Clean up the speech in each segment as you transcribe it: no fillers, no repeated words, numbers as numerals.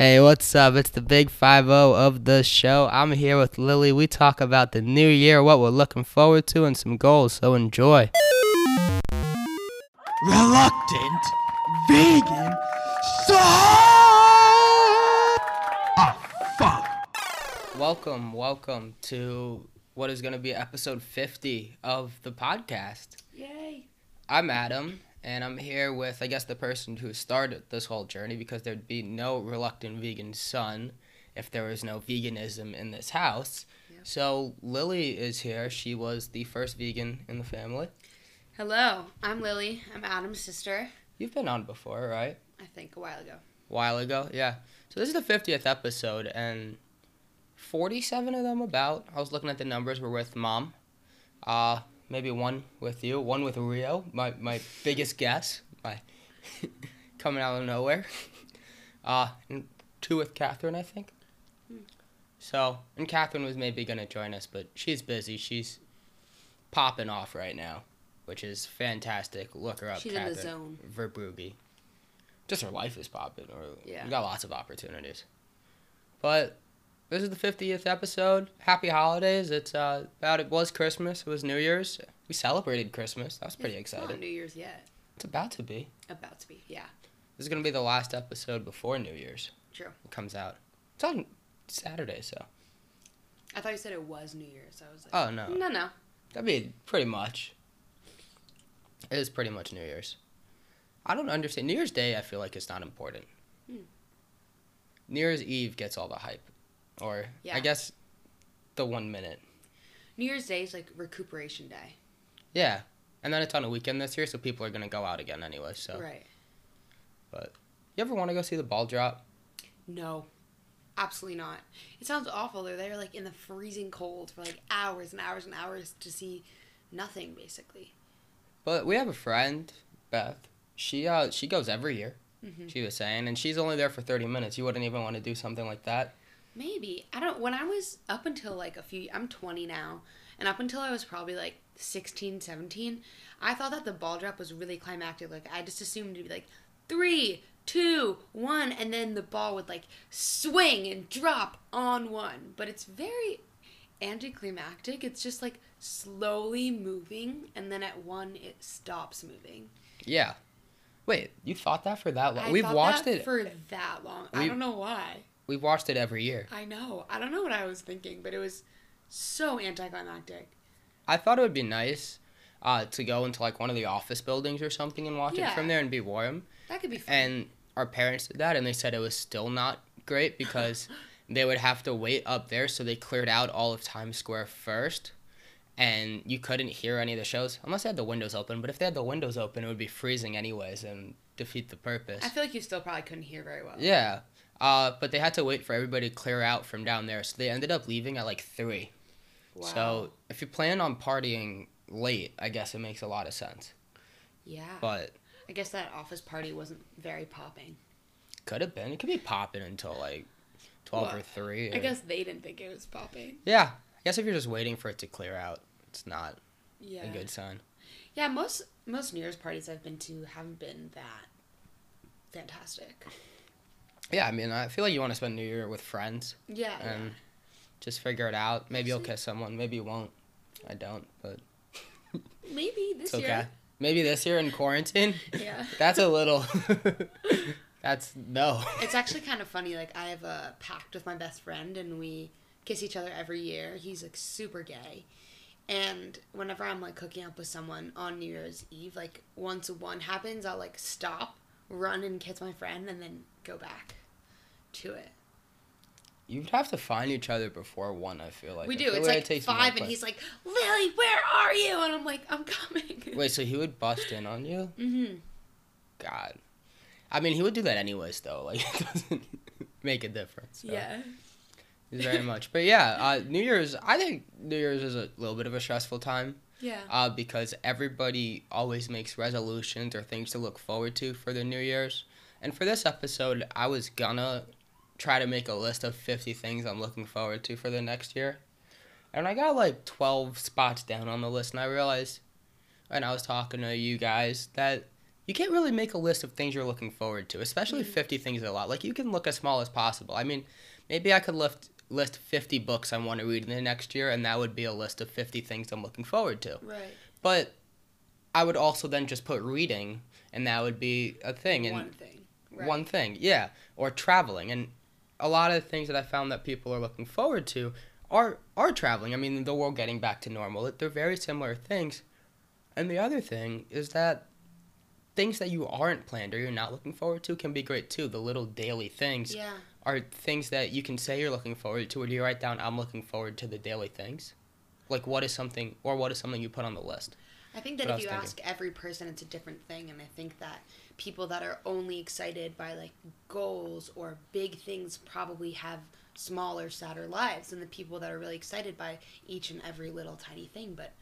Hey, what's up? It's the big 5-0 of the show. I'm here with Lily. We talk about the new year, what we're looking forward to, and some goals, so enjoy. Reluctant vegan fuck. Welcome to what is going to be episode 50 of the podcast. Yay. I'm Adam. And I'm here with, I guess, the person who started this whole journey, because there'd be no reluctant vegan son if there was no veganism in this house. Yep. So Lily is here. She was the first vegan in the family. Hello. I'm Lily. I'm Adam's sister. You've been on before, right? I think a while ago. Yeah. So this is the 50th episode, and 47 of them about. I was looking at the numbers. We're with Mom. Maybe one with you, one with Rio, my biggest guess, my coming out of nowhere. And two with Catherine, I think. So, and Catherine was maybe going to join us, but she's busy. She's popping off right now, which is fantastic. Look her up, she's Catherine. She's in the zone. Verbrugge. Just her life is popping. Yeah. We got lots of opportunities. But this is the 50th episode. Happy holidays. It's about, it was Christmas. It was New Year's. We celebrated Christmas. That was pretty exciting. It's not New Year's yet. It's about to be. About to be, yeah. This is going to be the last episode before New Year's. True. It comes out. It's on Saturday, so. I thought you said it was New Year's. So I was like, oh, no. No. That'd be pretty much. It is pretty much New Year's. I don't understand. New Year's Day, I feel like it's not important. New Year's Eve gets all the hype. Or, yeah. I guess, the 1 minute. New Year's Day is, like, recuperation day. Yeah. And then it's on a weekend this year, so people are going to go out again anyway, so. Right. But you ever want to go see the ball drop? No. Absolutely not. It sounds awful. They're there, like, in the freezing cold for, like, hours and hours and hours to see nothing, basically. But we have a friend, Beth. She goes every year, she was saying, and she's only there for 30 minutes. You wouldn't even want to do something like that? Maybe. I don't, when I was up until like a few, I'm 20 now, and up until I was probably like 16, 17, I thought that the ball drop was really climactic. Like I just assumed it'd be like 3, 2, 1, and then the ball would like swing and drop on one. But it's very anticlimactic. It's just like slowly moving, and then at one it stops moving. Yeah. Wait, you thought that for that long? I don't know why. We watched it every year. I know. I don't know what I was thinking, but it was so anticlimactic. I thought it would be nice to go into, like, one of the office buildings or something and watch it from there and be warm. That could be fun. And our parents did that, and they said it was still not great because they would have to wait up there, so they cleared out all of Times Square first, and you couldn't hear any of the shows, unless they had the windows open. But if they had the windows open, it would be freezing anyways and defeat the purpose. I feel like you still probably couldn't hear very well. Yeah. But they had to wait for everybody to clear out from down there, so they ended up leaving at, like, 3. Wow. So if you plan on partying late, I guess it makes a lot of sense. Yeah. But I guess that office party wasn't very popping. Could have been. It could be popping until, like, 12 or 3. Or I guess they didn't think it was popping. Yeah. I guess if you're just waiting for it to clear out, it's not a good sign. Yeah, most New Year's parties I've been to haven't been that fantastic. Yeah, I mean, I feel like you want to spend New Year with friends. Yeah. And just figure it out. Maybe you'll kiss someone. Maybe you won't. I don't, but. Maybe this year. Maybe this year in quarantine? Yeah. That's a little. That's no. It's actually kind of funny. Like, I have a pact with my best friend, and we kiss each other every year. He's, like, super gay. And whenever I'm, like, hooking up with someone on New Year's Eve, like, once one happens, I'll, like, stop, run, and kiss my friend, and then go back to it. You'd have to find each other before one, I feel like. We do. It's like 5, and he's like, Lily, where are you? And I'm like, I'm coming. Wait, so he would bust in on you? Mm-hmm. God. I mean, he would do that anyways, though. Like, it doesn't make a difference. So. Yeah. Very much. But yeah, New Year's, I think New Year's is a little bit of a stressful time. Yeah. Because everybody always makes resolutions or things to look forward to for the New Year's. And for this episode, I was gonna try to make a list of 50 things I'm looking forward to for the next year. And I got like 12 spots down on the list, and I realized, and I was talking to you guys, that you can't really make a list of things you're looking forward to, especially 50 things is a lot. Like, you can look as small as possible. I mean, maybe I could list 50 books I want to read in the next year, and that would be a list of 50 things I'm looking forward to. Right. But I would also then just put reading, and that would be a thing. And one thing. Right. One thing, yeah. Or traveling. And a lot of the things that I found that people are looking forward to are traveling. I mean, the world getting back to normal. They're very similar things. And the other thing is that things that you aren't planned or you're not looking forward to can be great too. The little daily things are things that you can say you're looking forward to, or do you write down, I'm looking forward to the daily things? Like, what is something you put on the list? I think that if you ask every person, it's a different thing. And I think that people that are only excited by, like, goals or big things probably have smaller, sadder lives than the people that are really excited by each and every little tiny thing. But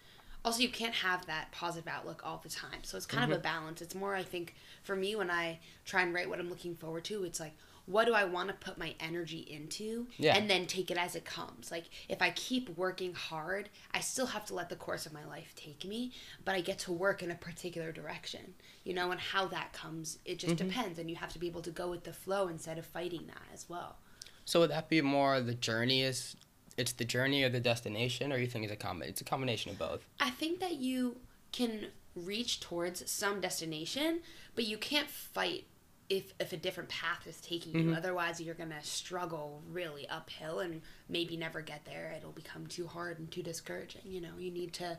also, you can't have that positive outlook all the time. So it's kind of a balance. It's more, I think, for me, when I try and write what I'm looking forward to, it's like, what do I want to put my energy into? Yeah. And then take it as it comes. Like, if I keep working hard, I still have to let the course of my life take me, but I get to work in a particular direction, you know, and how that comes, it just depends. And you have to be able to go with the flow instead of fighting that as well. So would that be more the journey is, it's the journey or the destination, or you think it's a combination of both? I think that you can reach towards some destination, but you can't fight if a different path is taking you. Otherwise, you're going to struggle really uphill and maybe never get there. It'll become too hard and too discouraging. You know, you need to,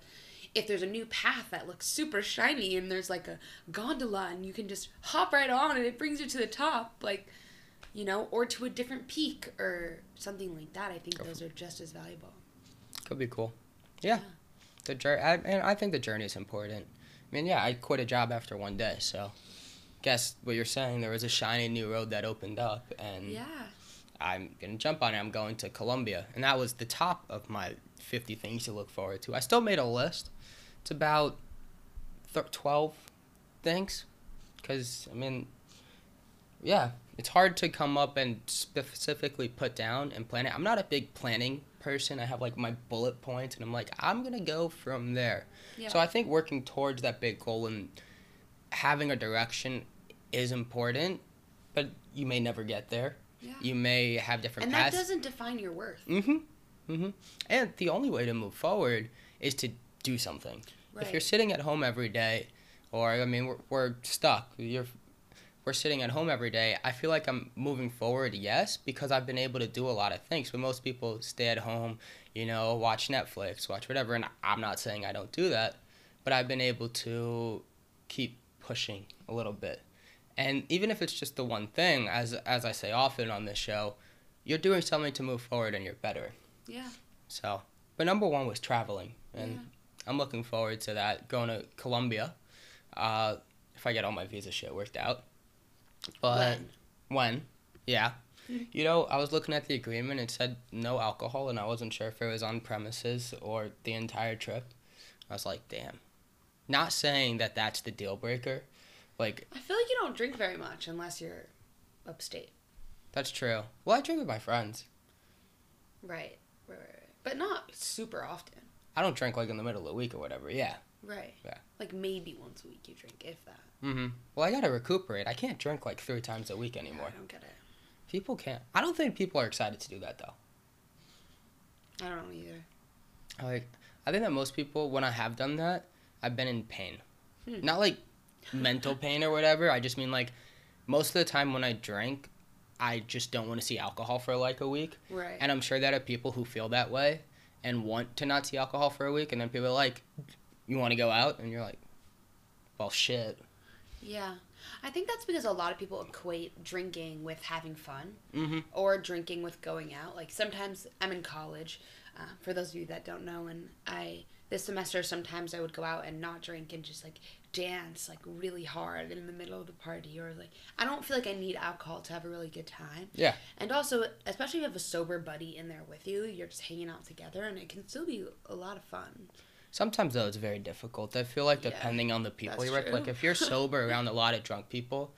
if there's a new path that looks super shiny and there's like a gondola and you can just hop right on and it brings you to the top, like, you know, or to a different peak or something like that. I think those are just as valuable. Could be cool. Yeah. The journey, and I think the journey is important. I mean, yeah, I quit a job after one day, so guess what you're saying, there was a shiny new road that opened up, and I'm going to jump on it. I'm going to Colombia, and that was the top of my 50 things to look forward to. I still made a list. It's about 12 things, because, I mean, yeah, it's hard to come up and specifically put down and plan it. I'm not a big planning person. I have, like, my bullet points, and I'm like, I'm going to go from there. Yeah. So I think working towards that big goal and having a direction is important, but you may never get there. Yeah. You may have different paths. And that doesn't define your worth. And the only way to move forward is to do something. Right. If you're sitting at home every day, or, I mean, we're stuck. We're sitting at home every day. I feel like I'm moving forward, yes, because I've been able to do a lot of things. But most people stay at home, you know, watch Netflix, watch whatever. And I'm not saying I don't do that, but I've been able to keep pushing a little bit. And even if it's just the one thing, as I say often on this show, you're doing something to move forward and you're better. Yeah. So, but number one was traveling. And I'm looking forward to that, going to Colombia, if I get all my visa shit worked out. But when? Yeah. You know, I was looking at the agreement. It said no alcohol, and I wasn't sure if it was on premises or the entire trip. I was like, damn. Not saying that that's the deal breaker. Like, I feel like you don't drink very much unless you're upstate. That's true. Well, I drink with my friends. Right. But not super often. I don't drink like in the middle of the week or whatever, Right. Yeah. Like maybe once a week you drink, if that. Well, I gotta recuperate. I can't drink like 3 times a week anymore. Yeah, I don't get it. People can't. I don't think people are excited to do that, though. I don't either. Like, I think that most people, when I have done that, I've been in pain. Not like mental pain or whatever. I just mean, like, most of the time when I drink, I just don't want to see alcohol for like a week. Right. And I'm sure there are people who feel that way and want to not see alcohol for a week. And then people are like, you want to go out? And you're like, well, shit. Yeah. I think that's because a lot of people equate drinking with having fun or drinking with going out. Like, sometimes I'm in college. For those of you that don't know, and this semester, sometimes I would go out and not drink and just, like, dance, like, really hard in the middle of the party. Or, like, I don't feel like I need alcohol to have a really good time. Yeah. And also, especially if you have a sober buddy in there with you, you're just hanging out together, and it can still be a lot of fun. Sometimes, though, it's very difficult. I feel like depending on the people you're with. Like, if you're sober around a lot of drunk people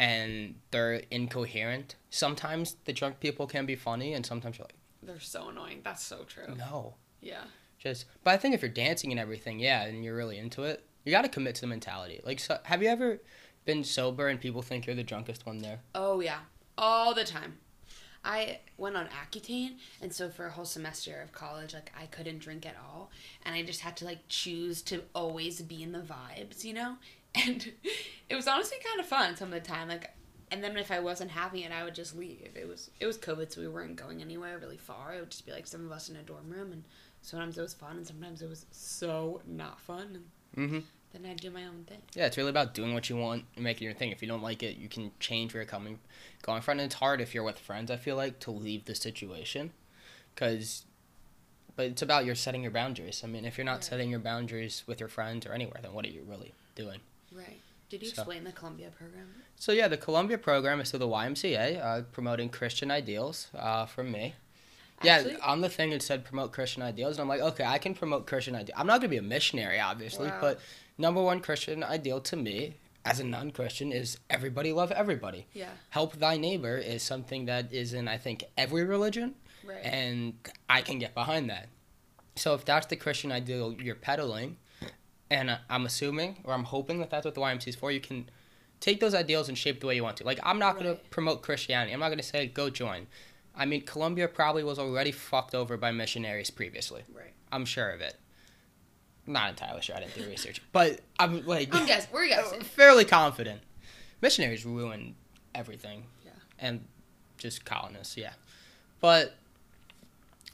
and they're incoherent, sometimes the drunk people can be funny, and sometimes you're like, they're so annoying. That's so true. No. Yeah. But I think if you're dancing and everything, and you're really into it, you got to commit to the mentality. Like, so, have you ever been sober and people think you're the drunkest one there? Oh, yeah. All the time. I went on Accutane, and so for a whole semester of college, like, I couldn't drink at all, and I just had to, like, choose to always be in the vibes, you know? And it was honestly kind of fun some of the time, like, and then if I wasn't having it, I would just leave. It was COVID, so we weren't going anywhere really far. It would just be, like, some of us in a dorm room, and sometimes it was fun, and sometimes it was so not fun, and then I'd do my own thing. Yeah, it's really about doing what you want and making your thing. If you don't like it, you can change where you're going from. And it's hard if you're with friends, I feel like, to leave the situation. But it's about you're setting your boundaries. I mean, if you're not setting your boundaries with your friends or anywhere, then what are you really doing? Right. Did you explain the Colombia program? So, yeah, the Colombia program is through the YMCA, promoting Christian ideals from me. Actually? Yeah, on the thing it said promote Christian ideals, and I'm like, okay, I can promote Christian ideals. I'm not going to be a missionary, obviously, but number one Christian ideal to me, as a non-Christian, is everybody love everybody. Yeah. Help thy neighbor is something that is in, I think, every religion, right, and I can get behind that. So if that's the Christian ideal you're peddling, and I'm assuming, or I'm hoping that that's what the YMCA is for, you can take those ideals and shape the way you want to. Like, I'm not going to promote Christianity. I'm not going to say, go join. I mean, Colombia probably was already fucked over by missionaries previously. Right. I'm sure of it. Not entirely sure. I didn't do research. But I'm like... We're guessing. Fairly confident. Missionaries ruined everything. Yeah. And just colonists, yeah. But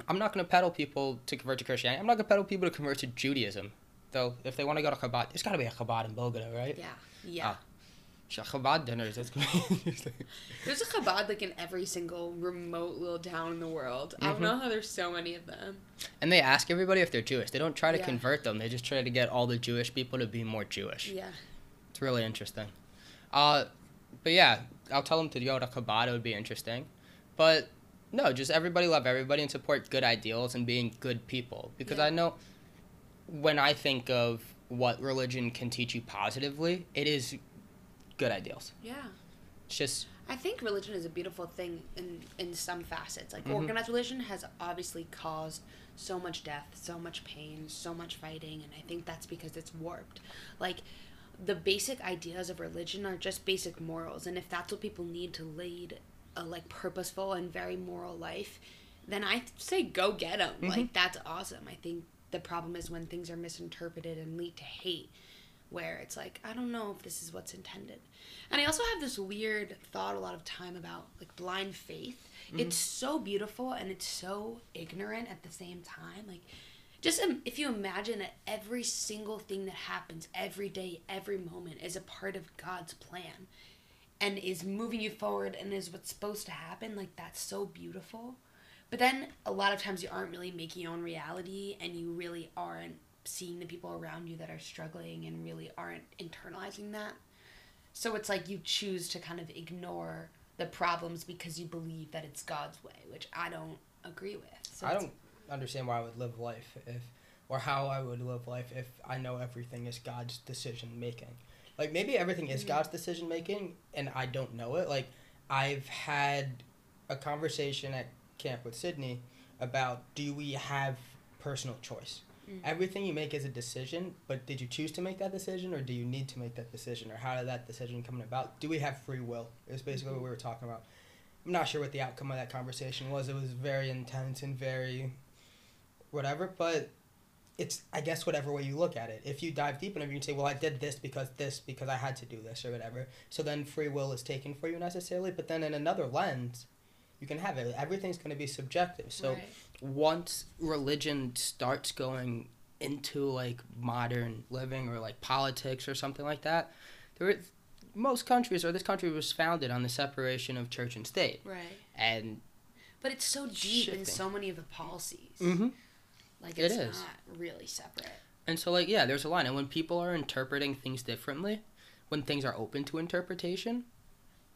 I'm not going to peddle people to convert to Christianity. I'm not going to peddle people to convert to Judaism. Though, if they want to go to Chabad, there's got to be a Chabad in Bogota, right? Yeah. Yeah. Chabad dinners, that's going to be interesting. There's a Chabad, like, in every single remote little town in the world. I don't know how there's so many of them. And they ask everybody if they're Jewish. They don't try to convert them. They just try to get all the Jewish people to be more Jewish. Yeah. It's really interesting. But, yeah, I'll tell them to go to Chabad. It would be interesting. But, no, just everybody love everybody and support good ideals and being good people. Because I know when I think of what religion can teach you positively, it is good ideals. Yeah. It's just... I think religion is a beautiful thing in some facets. Like, organized religion has obviously caused so much death, so much pain, so much fighting, and I think that's because it's warped. Like, the basic ideas of religion are just basic morals, and if that's what people need to lead a, like, purposeful and very moral life, then I say go get them. Like, that's awesome. I think the problem is when things are misinterpreted and lead to hate, where it's like, I don't know if this is what's intended. And I also have this weird thought a lot of time about, like, blind faith. It's so beautiful and it's so ignorant at the same time. Like, just if you imagine that every single thing that happens every day, every moment is a part of God's plan and is moving you forward and is what's supposed to happen, like, that's so beautiful. But then a lot of times you aren't really making your own reality and you really aren't seeing the people around you that are struggling and really aren't internalizing that. So it's like you choose to kind of ignore the problems because you believe that it's God's way, which I don't agree with. So I don't understand why I would live life if I know everything is God's decision making. Like, maybe everything is God's decision making and I don't know it. Like, I've had a conversation at camp with Sydney about, do we have personal choice? Everything you make is a decision, but did you choose to make that decision, or do you need to make that decision, or how did that decision come about? Do we have free will? It's basically what we were talking about. I'm not sure what the outcome of that conversation was. It was very intense and very whatever, but it's, I guess, whatever way you look at it. If you dive deep enough, you can say, well, I did this because I had to do this or whatever. So then free will is taken for you necessarily, but then in another lens, you can have it. Everything's going to be subjective. So once religion starts going into, like, modern living or, like, politics or something like that, most countries, or this country, was founded on the separation of church and state. Right. But it's so deep in so many of the policies. Like, it's not really separate. And so, like, yeah, there's a line. And when people are interpreting things differently, when things are open to interpretation,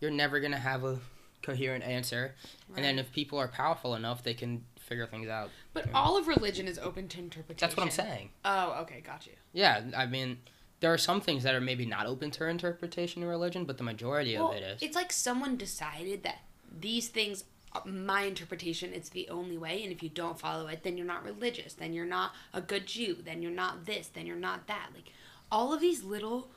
you're never going to have a coherent answer, and then if people are powerful enough, they can figure things out. But all of religion is open to interpretation. That's what I'm saying. Oh, okay, got you. Yeah, I mean, there are some things that are maybe not open to interpretation in religion, but the majority of it is. It's like someone decided that these things, my interpretation, it's the only way, and if you don't follow it, then you're not religious, then you're not a good Jew, then you're not this, then you're not that. Like, all of these little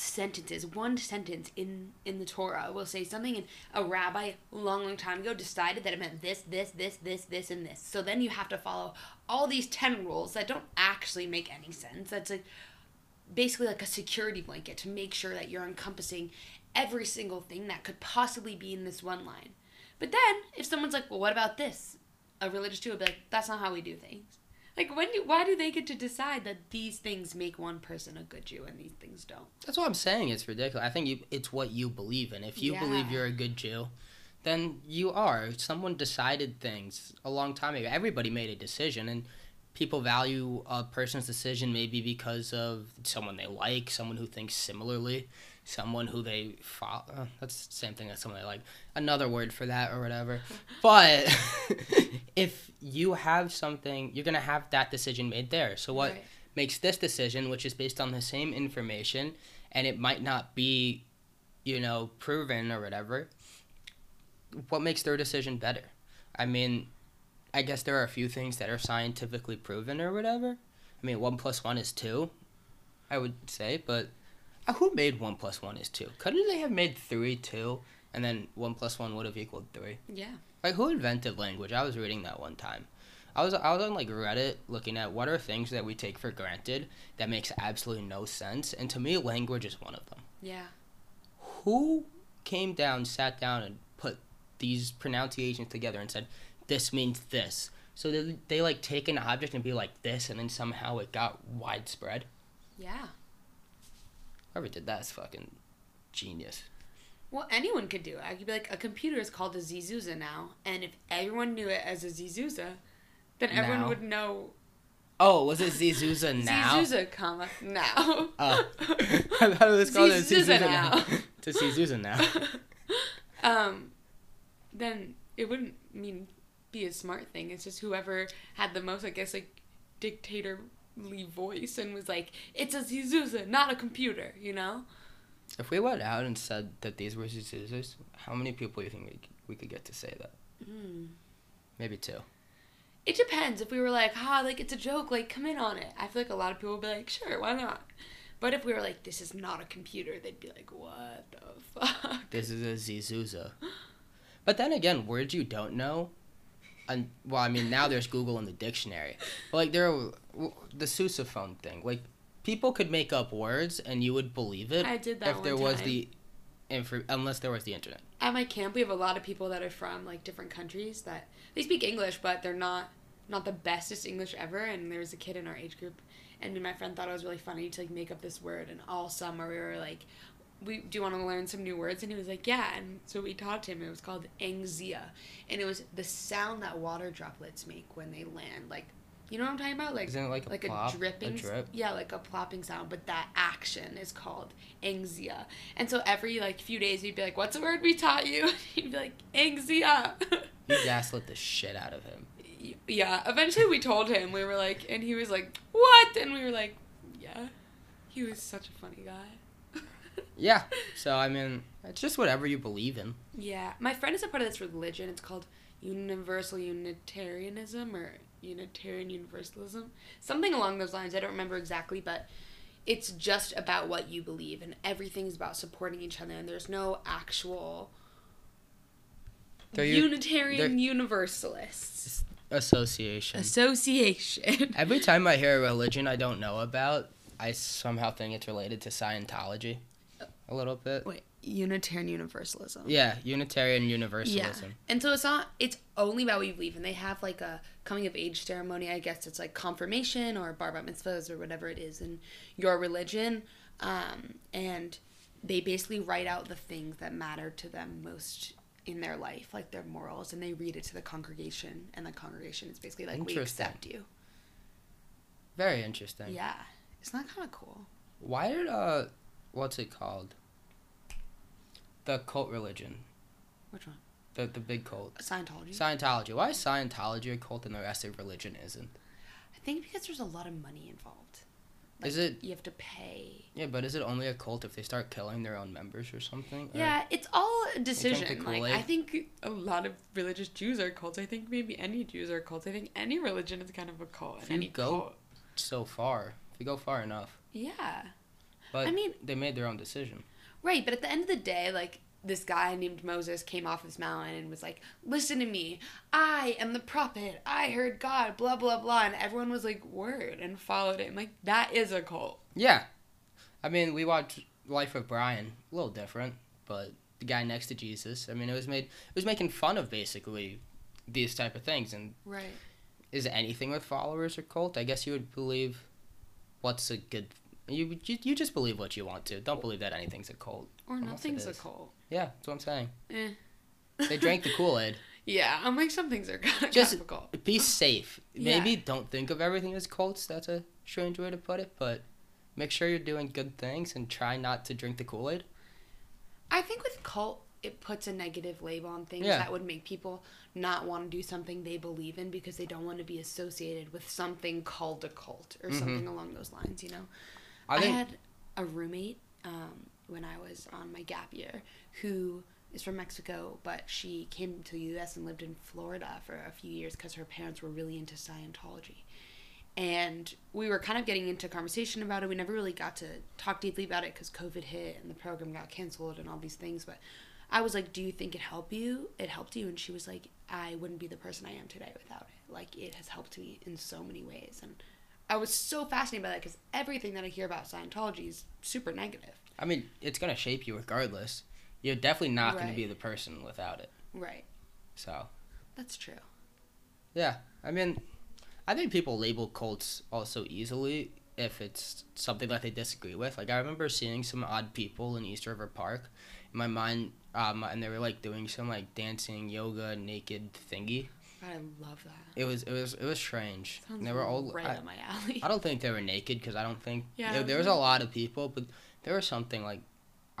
sentences, one sentence in the Torah will say something, and a rabbi a long time ago decided that it meant this, this, this, this, this, and this. So then you have to follow all these 10 rules that don't actually make any sense. That's like basically like a security blanket to make sure that you're encompassing every single thing that could possibly be in this one line. But then if someone's like, well, what about this? A religious Jew would be like, that's not how we do things. Like, why do they get to decide that these things make one person a good Jew and these things don't? That's what I'm saying. It's ridiculous. I think it's what you believe in. If you believe you're a good Jew, then you are. Someone decided things a long time ago. Everybody made a decision, and people value a person's decision maybe because of someone they like, someone who thinks similarly, someone who they follow. That's the same thing as someone they like. Another word for that or whatever. But if you have something, you're going to have that decision made there. So what makes this decision, which is based on the same information, and it might not be, you know, proven or whatever, what makes their decision better? I mean, I guess there are a few things that are scientifically proven or whatever. I mean, 1 + 1 is 2, I would say, but who made 1 + 1 is 2? Couldn't they have made 3, 2, and then 1 + 1 would have equaled 3? Yeah. Like, who invented language? I was reading that one time. I was on, like, Reddit looking at what are things that we take for granted that makes absolutely no sense, and to me, language is one of them. Yeah. Who came down, sat down, and put these pronunciations together and said, this means this? So they like, take an object and be like this, and then somehow it got widespread. Yeah. Whoever did that is fucking genius. Well, anyone could do it. I could be like, a computer is called a Zezouza now, and if everyone knew it as a Zezouza, then everyone would know. Oh, was it Zezouza now? Zezouza, comma, now. Oh. I thought it was called Zezouza now. It's a Zezouza now. Then it wouldn't be a smart thing. It's just whoever had the most, I guess, like, dictatorly voice and was like, it's a Zezouza, not a computer, you know? If we went out and said that these were Zezouzas, how many people do you think we could get to say that? Maybe 2. It depends. If we were like, like, it's a joke, like, come in on it, I feel like a lot of people would be like, sure, why not? But if we were like, this is not a computer, they'd be like, what the fuck? This is a Zezouza. But then again, words you don't know, and, well, I mean, now there's Google in the dictionary. But, like, the sousaphone thing, like, people could make up words, and you would believe it. I did that if there was the unless there was the internet. At my camp, we have a lot of people that are from, like, different countries that they speak English, but they're not the bestest English ever. And there was a kid in our age group, and me and my friend thought it was really funny to, like, make up this word. And all summer we were like, do you want to learn some new words? And he was like, yeah. And so we taught him. It was called angzia, and it was the sound that water droplets make when they land, like. You know what I'm talking about? Like, isn't it like a plop, dripping, a drip? Yeah, like a plopping sound, but that action is called angzia. And so every, like, few days we'd be like, what's the word we taught you? And he'd be like, angzia. You gaslit the shit out of him. Yeah. Eventually we told him. We were like, and he was like, what? And we were like, yeah. He was such a funny guy. Yeah. So, I mean, it's just whatever you believe in. Yeah. My friend is a part of this religion. It's called Universal Unitarianism or Unitarian Universalism, something along those lines. I don't remember exactly, but it's just about what you believe, and everything's about supporting each other, and there's no actual Unitarian Universalists Association. Every time I hear a religion I don't know about, I somehow think it's related to Scientology a little bit. Wait. Unitarian Universalism. Yeah, Unitarian Universalism. Yeah. And so it's only about what you believe, and they have, like, a coming-of-age ceremony, I guess it's, like, confirmation or bar mitzvahs or whatever it is in your religion, and they basically write out the things that matter to them most in their life, like their morals, and they read it to the congregation, and the congregation is basically like, we accept you. Very interesting. Yeah. Isn't that kind of cool? Why did, what's it called? The cult religion. Which one? The big cult. Scientology. Scientology. Why is Scientology a cult and the rest of religion isn't? I think because there's a lot of money involved. Like, is it? You have to pay. Yeah, but is it only a cult if they start killing their own members or something? Yeah, it's all a decision. Like, I think a lot of religious Jews are cults. I think maybe any Jews are cults. I think any religion is kind of a cult. If you go so far, if you go far enough. Yeah. But I mean, they made their own decision. Right, but at the end of the day, like, this guy named Moses came off his mountain and was like, listen to me, I am the prophet, I heard God, blah, blah, blah, and everyone was like, word, and followed him. Like, that is a cult. Yeah. I mean, we watched Life of Brian, a little different, but the guy next to Jesus, I mean, it was making fun of, basically, these type of things, and right. Is anything with followers or cult? I guess you would believe what's a good... You just believe what you want to. Don't believe that anything's a cult. Or nothing's a cult. Yeah, that's what I'm saying. They drank the Kool-Aid. Yeah, I'm like, some things are kind of cult. Be safe. Maybe don't think of everything as cults. That's a strange way to put it, but make sure you're doing good things and try not to drink the Kool-Aid. I think with cult, it puts a negative label on things that would make people not want to do something they believe in because they don't want to be associated with something called a cult or something along those lines, you know? I had a roommate when I was on my gap year who is from Mexico, but she came to the U.S. and lived in Florida for a few years because her parents were really into Scientology. And we were kind of getting into conversation about it. We never really got to talk deeply about it because COVID hit and the program got canceled and all these things, but... I was like, do you think it helped you? And she was like, I wouldn't be the person I am today without it. Like, it has helped me in so many ways. And I was so fascinated by that because everything that I hear about Scientology is super negative. I mean, it's going to shape you regardless. You're definitely not going to be the person without it. Right. So. That's true. Yeah. I mean, I think people label cults also easily if it's something that they disagree with. Like, I remember seeing some odd people in East River Park. In my mind... and they were like doing some like dancing yoga naked thingy. God, I love that. It was strange. Sounds they were all right up my alley. I don't think they were naked because I don't think there was a lot of people, but there was something like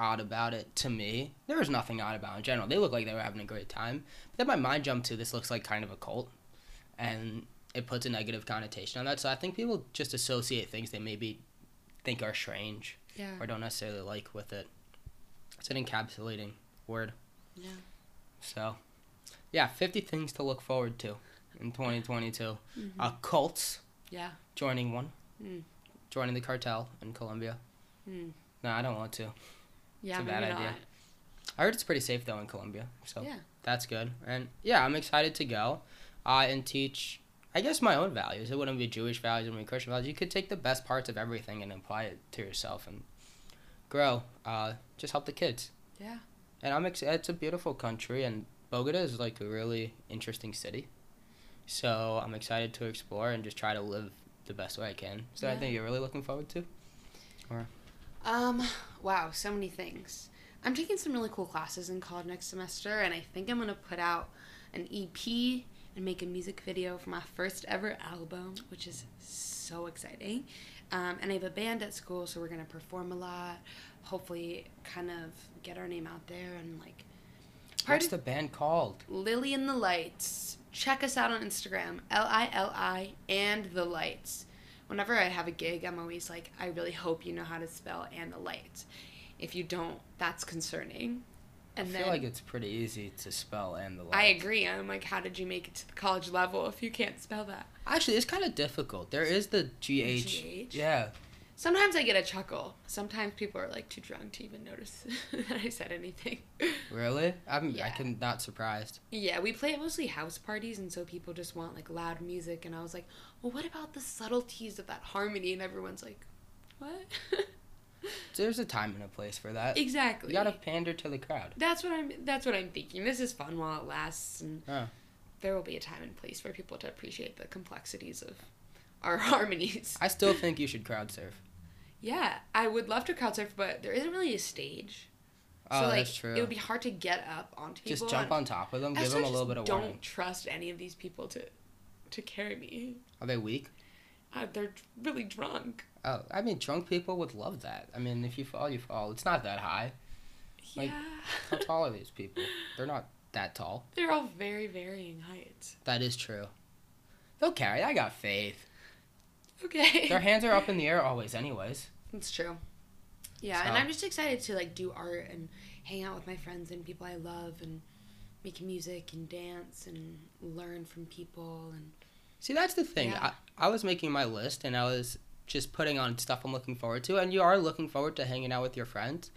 odd about it to me. There was nothing odd about it in general. They looked like they were having a great time. But then my mind jumped to this looks like kind of a cult, and it puts a negative connotation on that. So I think people just associate things they maybe think are strange or don't necessarily like with it. It's an encapsulating word. Yeah. So, yeah, 50 things to look forward to in 2022. Mm-hmm. Cults. Yeah. Joining one. Mm. Joining the cartel in Colombia. Mm. No, I don't want to. Yeah, it's a bad idea. Not. I heard it's pretty safe though in Colombia, so that's good. And yeah, I'm excited to go and teach. I guess my own values. It wouldn't be Jewish values, it wouldn't be Christian values. You could take the best parts of everything and apply it to yourself and grow. Just help the kids. Yeah. And it's a beautiful country, and Bogota is, like, a really interesting city. So I'm excited to explore and just try to live the best way I can. Is there anything you're really looking forward to? Or? Wow, so many things. I'm taking some really cool classes in college next semester, and I think I'm going to put out an EP and make a music video for my first ever album, which is so exciting. And I have a band at school, so we're going to perform a lot. Hopefully kind of get our name out there and like... What's the band called? Lily and the Lights. Check us out on Instagram. Lili and the Lights. Whenever I have a gig, I'm always like, I really hope you know how to spell and the lights. If you don't, that's concerning. And I feel like it's pretty easy to spell and the lights. I agree. I'm like, how did you make it to the college level if you can't spell that? Actually, it's kind of difficult. There is the GH. GH? Yeah. Sometimes I get a chuckle. Sometimes people are, like, too drunk to even notice that I said anything. Really? I'm not surprised. Yeah, we play at mostly house parties, and so people just want, like, loud music. And I was like, well, what about the subtleties of that harmony? And everyone's like, what? There's a time and a place for that. Exactly. You gotta pander to the crowd. That's what I'm thinking. This is fun while it lasts. And there will be a time and place for people to appreciate the complexities of our harmonies. I still think you should crowd surf. Yeah, I would love to crowd surf, but there isn't really a stage. Oh, so, like, that's true. It would be hard to get up onto people. Just jump on top of them, give them a little bit of warning. I don't trust any of these people to carry me. Are they weak? They're really drunk. Oh, I mean, drunk people would love that. I mean, if you fall, you fall. It's not that high. Yeah. Like, how tall are these people? They're not that tall. They're all very varying heights. That is true. They'll carry. I got faith. Okay. Their hands are up in the air always anyways. It's true. Yeah, so. And I'm just excited to, like, do art and hang out with my friends and people I love and make music and dance and learn from people. And see, that's the thing. Yeah. I was making my list, and I was just putting on stuff I'm looking forward to, and you are looking forward to hanging out with your friends.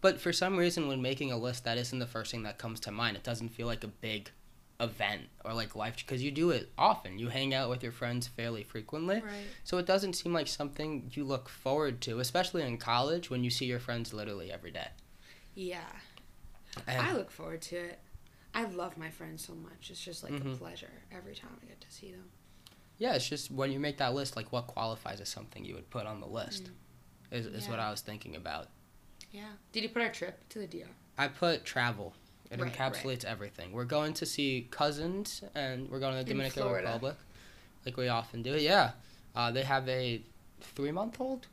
But for some reason, when making a list, that isn't the first thing that comes to mind. It doesn't feel like a big event or like life, because you do it often. You hang out with your friends fairly frequently. Right. So it doesn't seem like something you look forward to, especially in college when you see your friends literally every day. Yeah. And I look forward to it. I love my friends so much. It's just like a pleasure every time I get to see them. Yeah, it's just when you make that list, like what qualifies as something you would put on the list is what I was thinking about. Yeah. Did you put our trip to the DR? I put travel. It encapsulates everything. We're going to see cousins, and we're going to the Dominican Republic, like we often do. Yeah. They have a 3-month-old?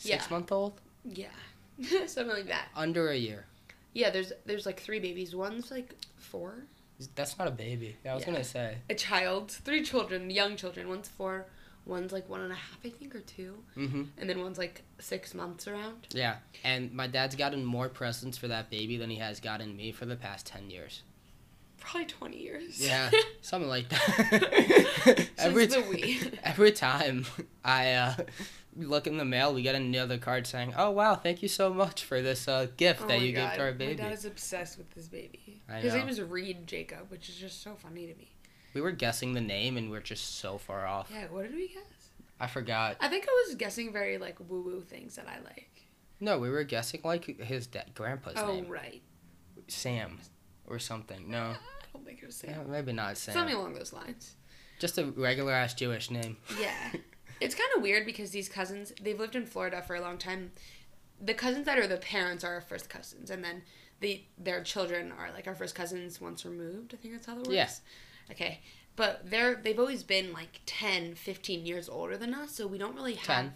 6-month-old? Yeah. Something like that. Under a year. Yeah, there's like 3 babies. One's like 4. That's not a baby. I was going to say. A child. 3 children, young children. One's 4. One's like 1.5, I think, or 2. Mm-hmm. And then one's like 6 months around. Yeah. And my dad's gotten more presents for that baby than he has gotten me for the past 10 years. Probably 20 years. Yeah. Something like that. Every time I look in the mail, we get another card saying, "Oh, wow, thank you so much for this gift that you gave to our baby." My dad is obsessed with this baby. I know. His name is Reed Jacob, which is just so funny to me. We were guessing the name, and we're just so far off. Yeah, what did we guess? I forgot. I think I was guessing very, like, woo-woo things that I like. No, we were guessing, like, his grandpa's name. Oh, right. Sam or something. No. I don't think it was Sam. Yeah, maybe not Sam. Something along those lines. Just a regular-ass Jewish name. Yeah. It's kind of weird because these cousins, they've lived in Florida for a long time. The cousins that are the parents are our first cousins, and then their children are, like, our first cousins once removed. I think that's how that works. Yeah. Okay, but they've always been, like, 10, 15 years older than us, so we don't really have... 10.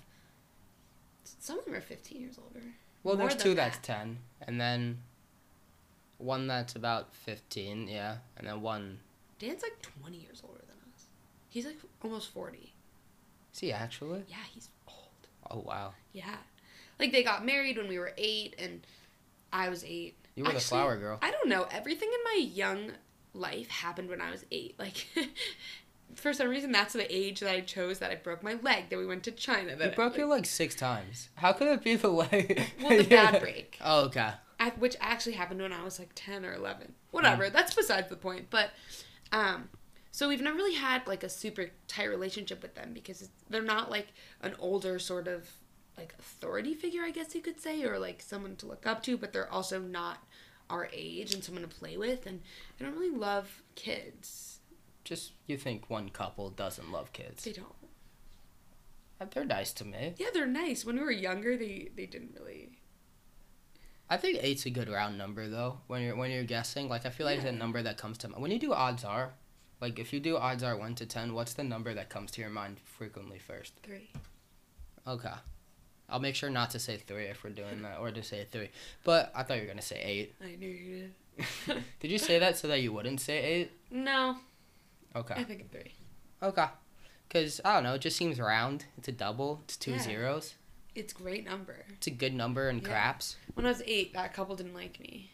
Some of them are 15 years older. Well, more there's 2 that's 10, and then one that's about 15, yeah, and then one... Dan's, like, 20 years older than us. He's, like, almost 40. Is he actually? Yeah, he's old. Oh, wow. Yeah. Like, they got married when we were 8, and I was 8. You were actually the flower girl. I don't know. Everything in my young life happened when I was 8. Like, for some reason, that's the age that I chose, that I broke my leg, that we went to China. That you broke your leg 6 times. How could it be the leg? Well, the bad break. Oh, okay. Which actually happened when I was, like, 10 or 11. Whatever. That's besides the point. But, so we've never really had, like, a super tight relationship with them because they're not, like, an older sort of, like, authority figure, I guess you could say, or, like, someone to look up to, but they're also not our age and someone to play with, and I don't really love kids. Just, you think one couple doesn't love kids. They don't. They're nice to me. Yeah, they're nice. When we were younger, they didn't really... I think 8's a good round number, though, when you're guessing. Like, I feel like it's a number that comes to mind. When you do odds are, like, if you do odds are 1 to 10, what's the number that comes to your mind frequently first? 3. Okay. I'll make sure not to say 3 if we're doing that, or to say 3. But I thought you were going to say 8. I knew you did. Did you say that so that you wouldn't say 8? No. Okay. I think 3. Okay. Because, I don't know, it just seems round. It's a double. It's 2 zeros. It's a great number. It's a good number in craps. When I was 8, that couple didn't like me.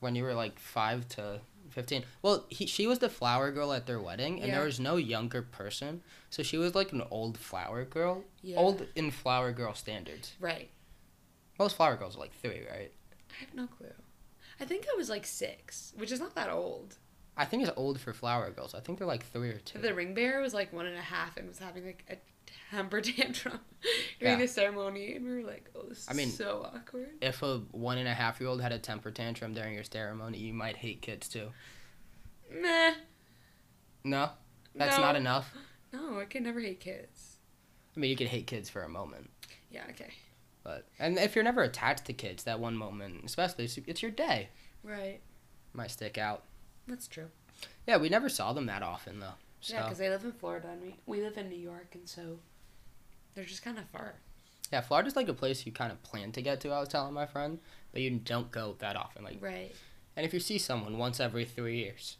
When you were like 5 to 15. Well, she was the flower girl at their wedding, and there was no younger person, so she was like an old flower girl. Yeah. Old in flower girl standards. Right. Most flower girls are like 3, right? I have no clue. I think I was like 6, which is not that old. I think it's old for flower girls. I think they're like 3 or 2. The ring bearer was like 1.5 and was having like a temper tantrum during the ceremony, and we were like, oh, this is so awkward. If a 1.5-year-old had a temper tantrum during your ceremony, you might hate kids too. Meh. No? That's not enough? No, I could never hate kids. I mean, you could hate kids for a moment. Yeah, okay. But and if you're never attached to kids, that one moment, especially, it's your day. Right. Might stick out. That's true. Yeah, we never saw them that often, though. So. Yeah, because they live in Florida, and we live in New York, and so they're just kind of far. Yeah, Florida's like a place you kind of plan to get to, I was telling my friend, but you don't go that often. Like, right. And if you see someone once every 3 years,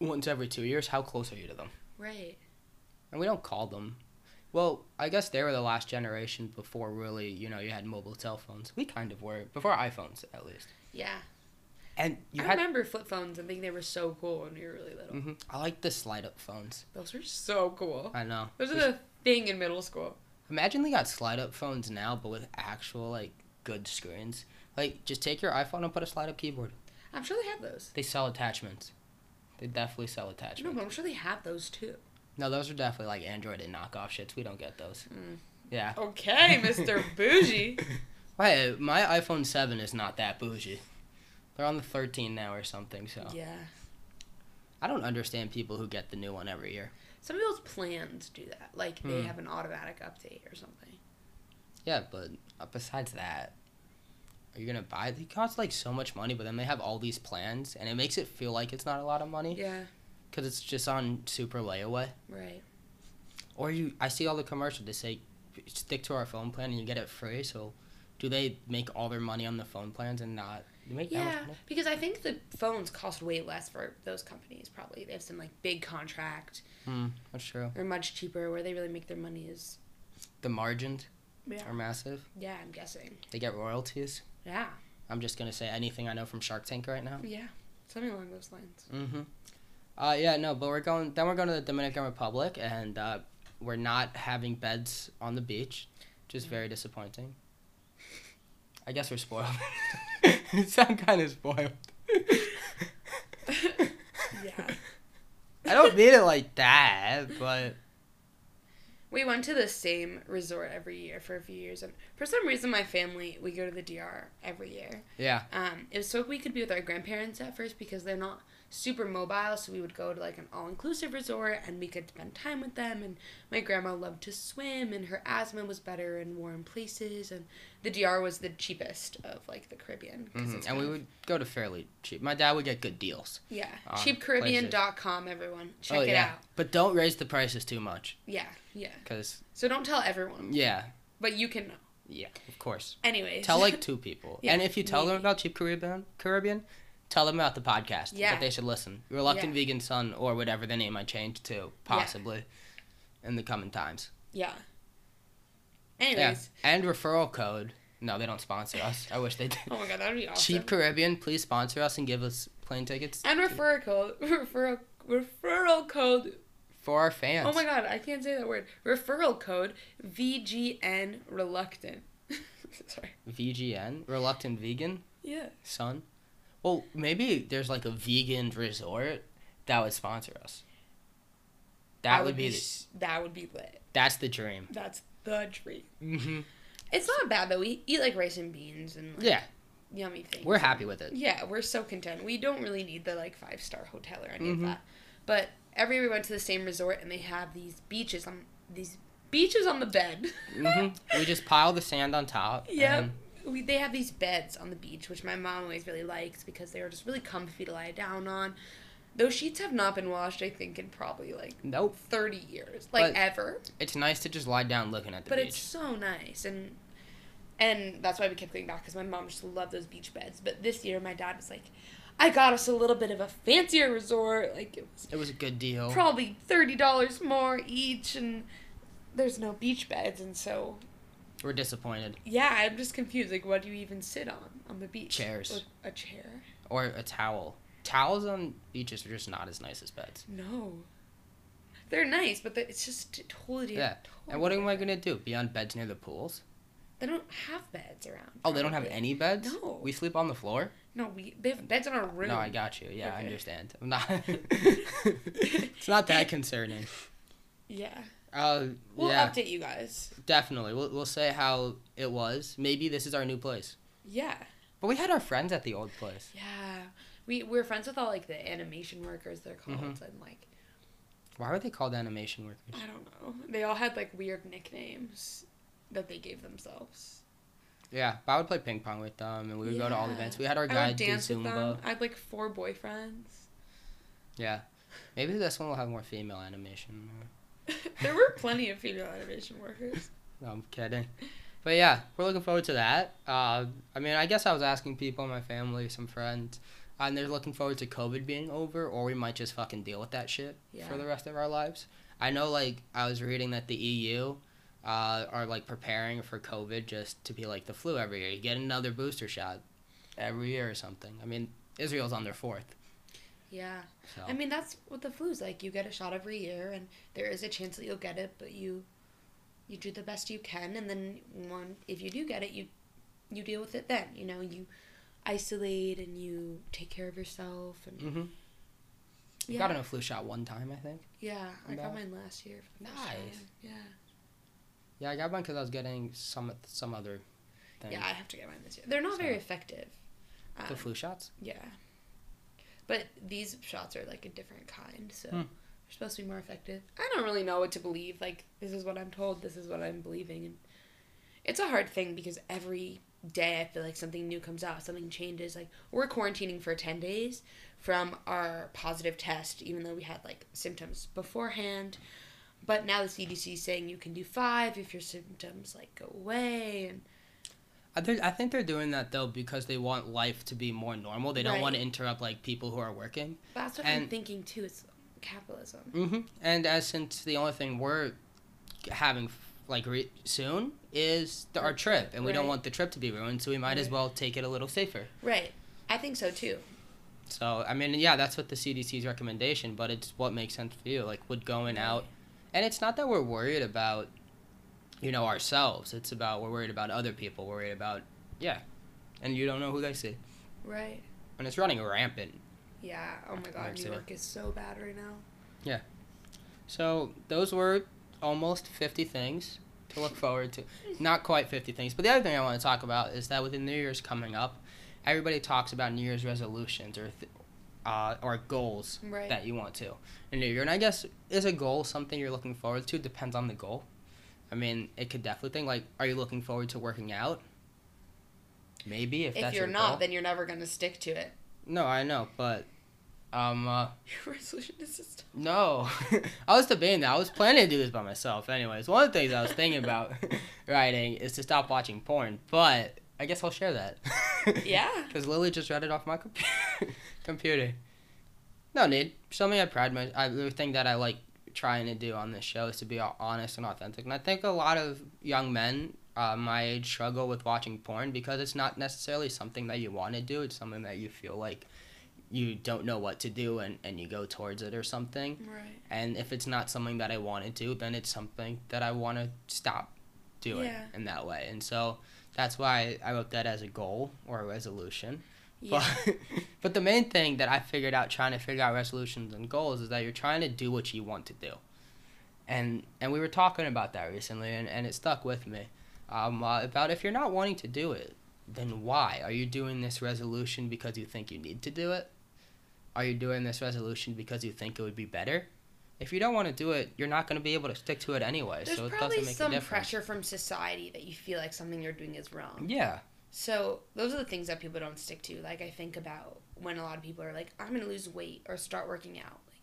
once every 2 years, how close are you to them? Right. And we don't call them. Well, I guess they were the last generation before really, you know, you had mobile cell phones. We kind of were, before iPhones, at least. Yeah. And I remember flip phones and think they were so cool when we were really little. Mm-hmm. I like the slide-up phones. Those were so cool. I know. Those are the thing in middle school. I Imagine they got slide-up phones now, but with actual, like, good screens. Like, just take your iPhone and put a slide-up keyboard. I'm sure they have those. They sell attachments. They definitely sell attachments. No, but I'm sure they have those, too. No, those are definitely, like, Android and knockoff shits. We don't get those. Mm. Yeah. Okay, Mr. Bougie. Wait, my iPhone 7 is not that bougie. They're on the 13 now or something, so. Yeah. I don't understand people who get the new one every year. Some people's plans do that. Like, they have an automatic update or something. Yeah, but besides that, are you going to buy it? It costs, like, so much money, but then they have all these plans, and it makes it feel like it's not a lot of money. Yeah. Because it's just on super layaway. Right. Or I see all the commercials. They say, stick to our phone plan, and you get it free, so do they make all their money on the phone plans and not... Yeah, because I think the phones cost way less for those companies, probably. They have some, like, big contract. That's true. They're much cheaper. Where they really make their money is... The margins are massive. Yeah, I'm guessing. They get royalties. Yeah. I'm just going to say anything I know from Shark Tank right now. Yeah, something along those lines. Yeah, no, but we're going to the Dominican Republic, and we're not having beds on the beach, which is very disappointing. I guess we're spoiled. You sound kind of spoiled. Yeah. I don't mean it like that, but... We went to the same resort every year for a few years. And for some reason, my family, we go to the DR every year. Yeah. It was so we could be with our grandparents at first because they're not super mobile. So we would go to, like, an all-inclusive resort and we could spend time with them. And my grandma loved to swim and her asthma was better in warm places. And the DR was the cheapest of, like, the Caribbean. And we would go to fairly cheap. My dad would get good deals. Yeah. CheapCaribbean.com, everyone. Check it out. But don't raise the prices too much. Yeah. Yeah. So don't tell everyone. Yeah. But you can know. Yeah, of course. Anyways. Tell, like, two people. Yeah, and if you tell them about Cheap Caribbean, tell them about the podcast. Yeah. That they should listen. Reluctant Vegan Son or whatever the name I changed to, possibly, in the coming times. Yeah. Anyways. Yeah. And referral code. No, they don't sponsor us. I wish they did. Oh, my God. That would be awesome. Cheap Caribbean, please sponsor us and give us plane tickets. And referral code. For our fans. Oh my God, I can't say that word. Referral code VGN Reluctant. Sorry. VGN? Reluctant Vegan? Yeah. Son? Well, maybe there's like a vegan resort that would sponsor us. That would be lit. That's the dream. That's the dream. Mm-hmm. It's not bad though. We eat like rice and beans and like yummy things. We're happy with it. Yeah, we're so content. We don't really need the like 5-star hotel or any of that. But... Every year we went to the same resort, and they have these beaches on the bed. We just pile the sand on top. Yeah, they have these beds on the beach, which my mom always really likes because they were just really comfy to lie down on. Those sheets have not been washed, I think, in probably like 30 years, like but ever. It's nice to just lie down looking at the beach. But it's so nice, and that's why we kept going back because my mom just loved those beach beds. But this year, my dad was like, I got us a little bit of a fancier resort. Like it was a good deal. Probably $30 more each, and there's no beach beds, and so we're disappointed. Yeah, I'm just confused. Like, what do you even sit on the beach? Chairs. Or a chair. Or a towel. Towels on beaches are just not as nice as beds. No. They're nice, but it's just totally. Yeah. Totally and what am I gonna do? Be on beds near the pools? They don't have beds around. Oh, probably. They don't have any beds? No. We sleep on the floor? No, they have beds in our room. No, I got you. Yeah, okay. I understand. I'm not... It's not that concerning. Yeah. We'll update you guys. Definitely. We'll say how it was. Maybe this is our new place. Yeah. But we had our friends at the old place. Yeah. We're friends with all, like, the animation workers, they're called, and, like... Why were they called animation workers? I don't know. They all had, like, weird nicknames that they gave themselves. Yeah, but I would play ping pong with them, and we would go to all the events. We had our guy do Zumba. I had like 4 boyfriends. Yeah. Maybe this one will have more female animation. There were plenty of female animation workers. No, I'm kidding. But yeah, we're looking forward to that. I mean, I guess I was asking people, my family, some friends, and they're looking forward to COVID being over, or we might just fucking deal with that shit for the rest of our lives. I know, like, I was reading that the EU... are, like, preparing for COVID just to be, like, the flu every year. You get another booster shot every year or something. I mean, Israel's on their 4th. Yeah. So. I mean, that's what the flu's like. You get a shot every year, and there is a chance that you'll get it, but you you do the best you can, and then if you do get it, you deal with it then. You know, you isolate and you take care of yourself. And mm-hmm. Yeah. Got a flu shot one time, I think. Yeah, I got mine last year. For the first time. Yeah. Yeah, I got mine because I was getting some other thing. Yeah, I have to get mine this year. They're not very effective. The flu shots? Yeah. But these shots are, like, a different kind, so they're supposed to be more effective. I don't really know what to believe. Like, this is what I'm told. This is what I'm believing. And it's a hard thing because every day I feel like something new comes out. Something changes. Like, we're quarantining for 10 days from our positive test, even though we had, like, symptoms beforehand. But now the CDC is saying you can do 5 if your symptoms, like, go away. And I think they're doing that, though, because they want life to be more normal. They don't want to interrupt, like, people who are working. That's what I'm thinking, too. It's capitalism. Mm-hmm. And since the only thing we're having, like, soon is our trip. And we don't want the trip to be ruined, so we might as well take it a little safer. Right. I think so, too. So, I mean, yeah, that's what the CDC's recommendation, but it's what makes sense for you. Like, would going out... And it's not that we're worried about... you know, ourselves. It's about, we're worried about other people. We're worried about, and you don't know who they see. Right. And it's running rampant. Yeah. Oh, my God. New York is so bad right now. Yeah. So those were almost 50 things to look forward to. Not quite 50 things. But the other thing I want to talk about is that with the New Year's coming up, everybody talks about New Year's resolutions or goals that you want to in New Year. And I guess, is a goal something you're looking forward to? Depends on the goal. I mean, it could definitely think, like, are you looking forward to working out? Maybe, if that's your goal. If you're not, then you're never going to stick to it. No, I know, but, your resolution is to stop. No. I was debating that. I was planning to do this by myself. Anyways, one of the things I was thinking about writing is to stop watching porn, but I guess I'll share that. Yeah. Because Lily just read it off my computer. No need. Something I pride myself. The thing that I like trying to do on this show is to be honest and authentic, and I think a lot of young men my age struggle with watching porn because it's not necessarily something that you want to do. It's something that you feel like you don't know what to do, and you go towards it or something. Right. And if it's not something that I want to do, then it's something that I want to stop doing in that way. And so that's why I wrote that as a goal or a resolution. Yeah. But the main thing that I figured out trying to figure out resolutions and goals is that you're trying to do what you want to do. And we were talking about that recently, and it stuck with me. About if you're not wanting to do it, then why? Are you doing this resolution because you think you need to do it? Are you doing this resolution because you think it would be better? If you don't want to do it, you're not going to be able to stick to it anyway. There's so it doesn't make a difference. There's probably some pressure from society that you feel like something you're doing is wrong. Yeah. So those are the things that people don't stick to. Like, I think about when a lot of people are like, I'm going to lose weight or start working out. Like,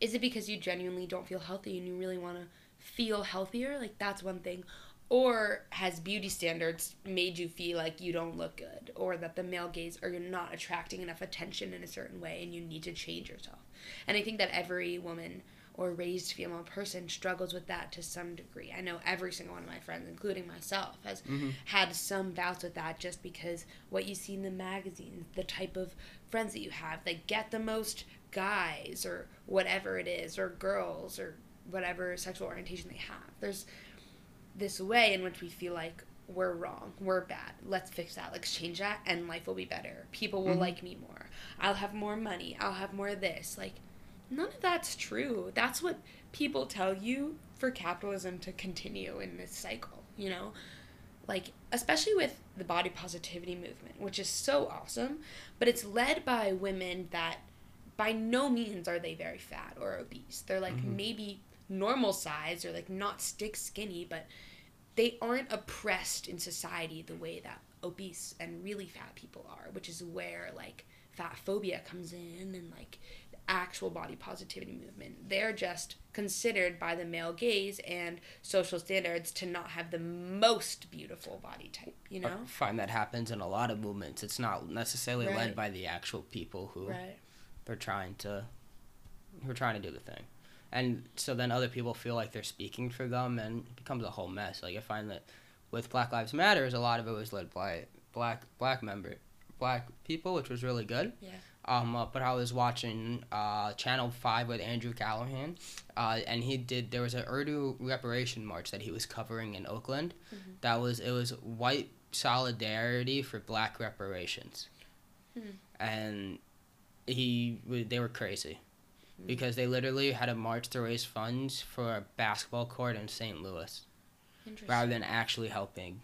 is it because you genuinely don't feel healthy and you really want to feel healthier? Like, that's one thing. Or has beauty standards made you feel like you don't look good, or that the male gaze, or you're not attracting enough attention in a certain way and you need to change yourself? And I think that every woman or raised female person struggles with that to some degree. I know every single one of my friends, including myself, has had some bouts with that, just because what you see in the magazines, the type of friends that you have that get the most guys or whatever it is, or girls, or whatever sexual orientation they have. There's this way in which we feel like we're wrong, we're bad, let's fix that, let's change that, and life will be better. People will like me more. I'll have more money. I'll have more of this. Like, none of that's true. That's what people tell you for capitalism to continue in this cycle, you know? Like, especially with the body positivity movement, which is so awesome, but it's led by women that by no means are they very fat or obese. They're, like, maybe normal size, or, like, not stick skinny, but they aren't oppressed in society the way that obese and really fat people are, which is where, like, fat phobia comes in, and, like, actual body positivity movement. They're just considered by the male gaze and social standards to not have the most beautiful body type, you know? I find that happens in a lot of movements. It's not necessarily led by the actual people who they're trying to do the thing. And so then other people feel like they're speaking for them, and it becomes a whole mess. Like, I find that with Black Lives Matter, a lot of it was led by black people, which was really good. Yeah. but I was watching Channel 5 with Andrew Callahan, and there was an Urdu reparation march that he was covering in Oakland. Mm-hmm. It was white solidarity for black reparations. Mm-hmm. And they were crazy, mm-hmm. because they literally had a march to raise funds for a basketball court in St. Louis rather than actually helping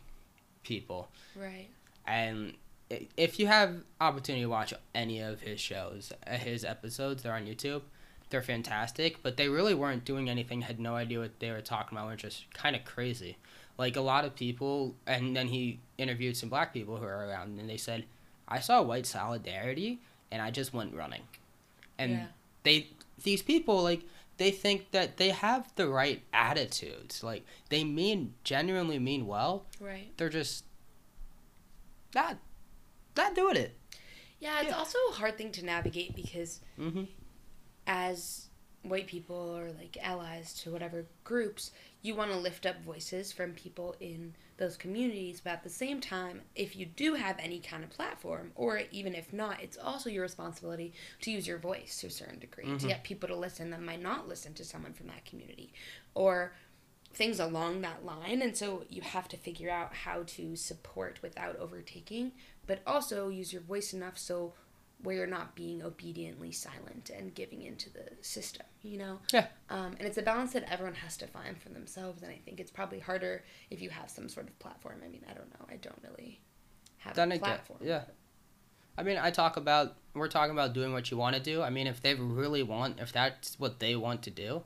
people. Right. And if you have opportunity to watch any of his shows, his episodes, they're on YouTube. They're fantastic, but they really weren't doing anything, had no idea what they were talking about, which is kind of crazy. Like, a lot of people, and then he interviewed some black people who are around, and they said, I saw white solidarity, and I just went running. And yeah. These people, like, they think that they have the right attitudes. Like, they genuinely mean well. Right. They're just not doing it. Yeah, it's also a hard thing to navigate because mm-hmm. as white people or, like, allies to whatever groups, you want to lift up voices from people in those communities. But at the same time, if you do have any kind of platform, or even if not, it's also your responsibility to use your voice to a certain degree, mm-hmm. to get people to listen that might not listen to someone from that community, or things along that line. And so you have to figure out how to support without overtaking, but also use your voice enough so where you're not being obediently silent and giving into the system, you know? Yeah. And it's a balance that everyone has to find for themselves, and I think it's probably harder if you have some sort of platform. I mean, I don't know. I don't really have a platform. Yeah. I mean, we're talking about doing what you want to do. I mean, if that's what they want to do,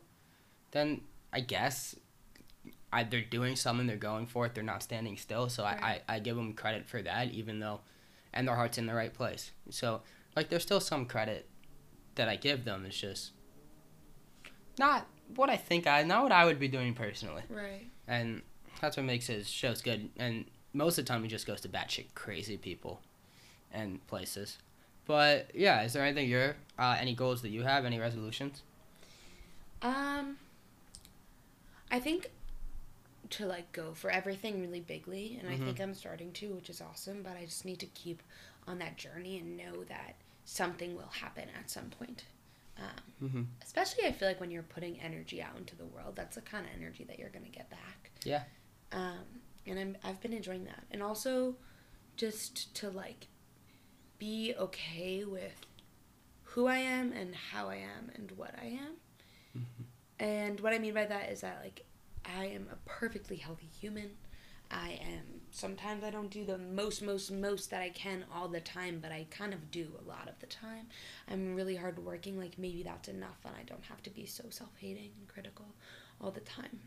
then I guess they're doing something, they're going for it, they're not standing still, so right. I give them credit for that, even though, and their heart's in the right place. So, like, there's still some credit that I give them. It's just not what I would be doing personally. Right. And that's what makes his shows good. And most of the time he just goes to batshit crazy people and places. But, yeah, is there anything any goals that you have? Any resolutions? I think to, like, go for everything really bigly. And mm-hmm. I think I'm starting to, which is awesome. But I just need to keep on that journey and know that something will happen at some point. Mm-hmm. Especially, I feel like when you're putting energy out into the world, that's the kind of energy that you're going to get back. Yeah. And I've been enjoying that. And also just to, like, be okay with who I am and how I am and what I am. Mm-hmm. And what I mean by that is that, like, I am a perfectly healthy human. Sometimes I don't do the most that I can all the time, but I kind of do a lot of the time. I'm really hardworking, like, maybe that's enough, and I don't have to be so self-hating and critical all the time.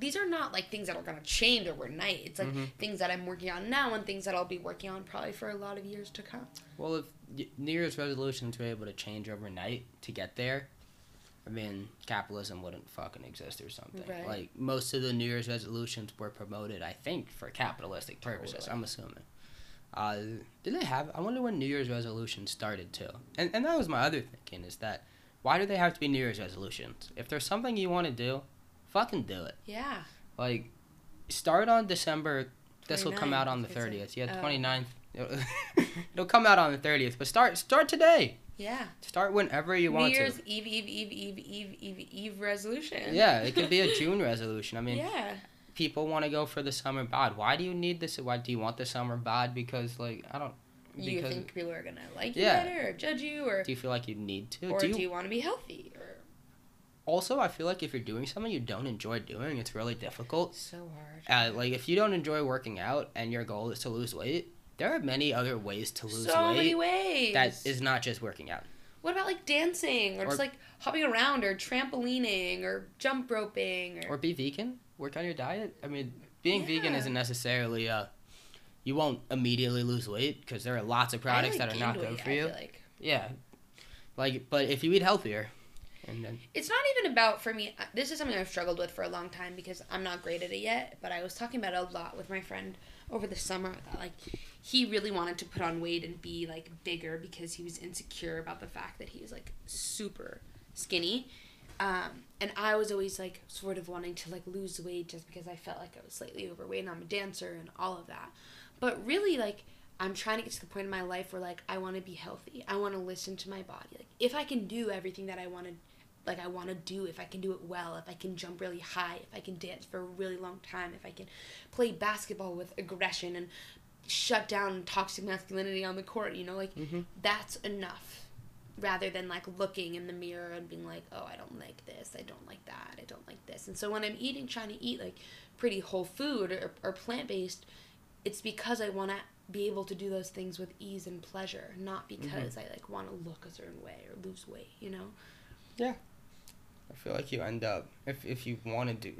These are not, like, things that are going to change overnight. It's, like, mm-hmm. things that I'm working on now and things that I'll be working on probably for a lot of years to come. Well, if New Year's resolutions were able to change overnight to get there, I mean, capitalism wouldn't fucking exist or something. Right. Like, most of the New Year's resolutions were promoted, I think, for capitalistic purposes, totally. I'm assuming. I wonder when New Year's resolutions started, too. And that was my other thinking, is that, why do they have to be New Year's resolutions? If there's something you want to do, fucking do it. Yeah. Like, start on December, this will come out on the 30th. Yeah, 29th. It'll come out on the 30th, but start today. Yeah. Start whenever you want to. New Year's Eve resolution. Yeah, it could be a June resolution. I mean, yeah. People want to go for the summer bod. Why do you need this? Why do you want the summer bod? Because, like, you think people are going to like you better or judge you? Or do you feel like you need to? Or do you want to be healthy? Or also, I feel like if you're doing something you don't enjoy doing, it's really difficult. So hard. Like, if you don't enjoy working out and your goal is to lose weight, there are many other ways to lose weight. So many ways. That is not just working out. What about, like, dancing or just, like, hopping around or trampolining or jump roping? Or be vegan. Work on your diet. I mean, being vegan isn't necessarily you won't immediately lose weight because there are lots of products that are not good for you. I feel like. Yeah. Like, but if you eat healthier. And then it's not even about, for me, this is something I've struggled with for a long time because I'm not great at it yet, but I was talking about it a lot with my friend over the summer that, like, he really wanted to put on weight and be, like, bigger because he was insecure about the fact that he was, like, super skinny. And I was always, like, sort of wanting to, like, lose weight just because I felt like I was slightly overweight and I'm a dancer and all of that. But really, like, I'm trying to get to the point in my life where, like, I want to be healthy. I want to listen to my body. Like, if I can do everything that I want to, like, I want to do, if I can do it well, if I can jump really high, if I can dance for a really long time, if I can play basketball with aggression and shut down toxic masculinity on the court, you know, like, that's enough. Rather than, like, looking in the mirror and being like, oh, I don't like this, I don't like that, I don't like this. And so when I'm eating, trying to eat, like, pretty whole food or plant-based, it's because I want to be able to do those things with ease and pleasure, not because I, like, want to look a certain way or lose weight, you know? Yeah. I feel like you end up, if you want to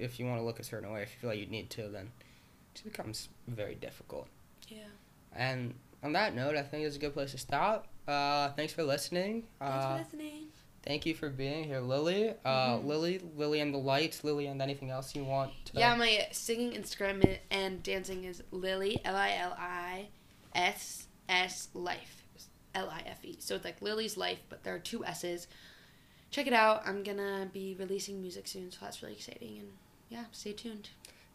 look a certain way, if you feel like you need to, then it just becomes very difficult. Yeah. And on that note, I think it's a good place to stop. Thanks for listening. Thank you for being here, Lily. Lily and the Lights, Lily and anything else you want to... Yeah, my singing, Instagram, and dancing is Lily, L-I-L-I-S-S, Life, L-I-F-E. So it's like Lily's Life, but there are two S's. Check it out. I'm going to be releasing music soon, so that's really exciting. And, yeah, stay tuned.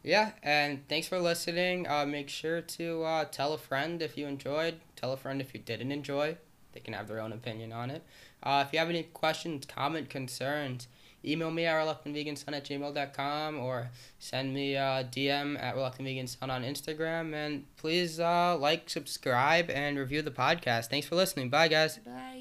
Yeah, and thanks for listening. Make sure to tell a friend if you enjoyed. Tell a friend if you didn't enjoy. They can have their own opinion on it. If you have any questions, comment, concerns, email me at reluctantveganson@gmail.com or send me a DM at reluctantveganson on Instagram. And please like, subscribe, and review the podcast. Thanks for listening. Bye, guys. Bye.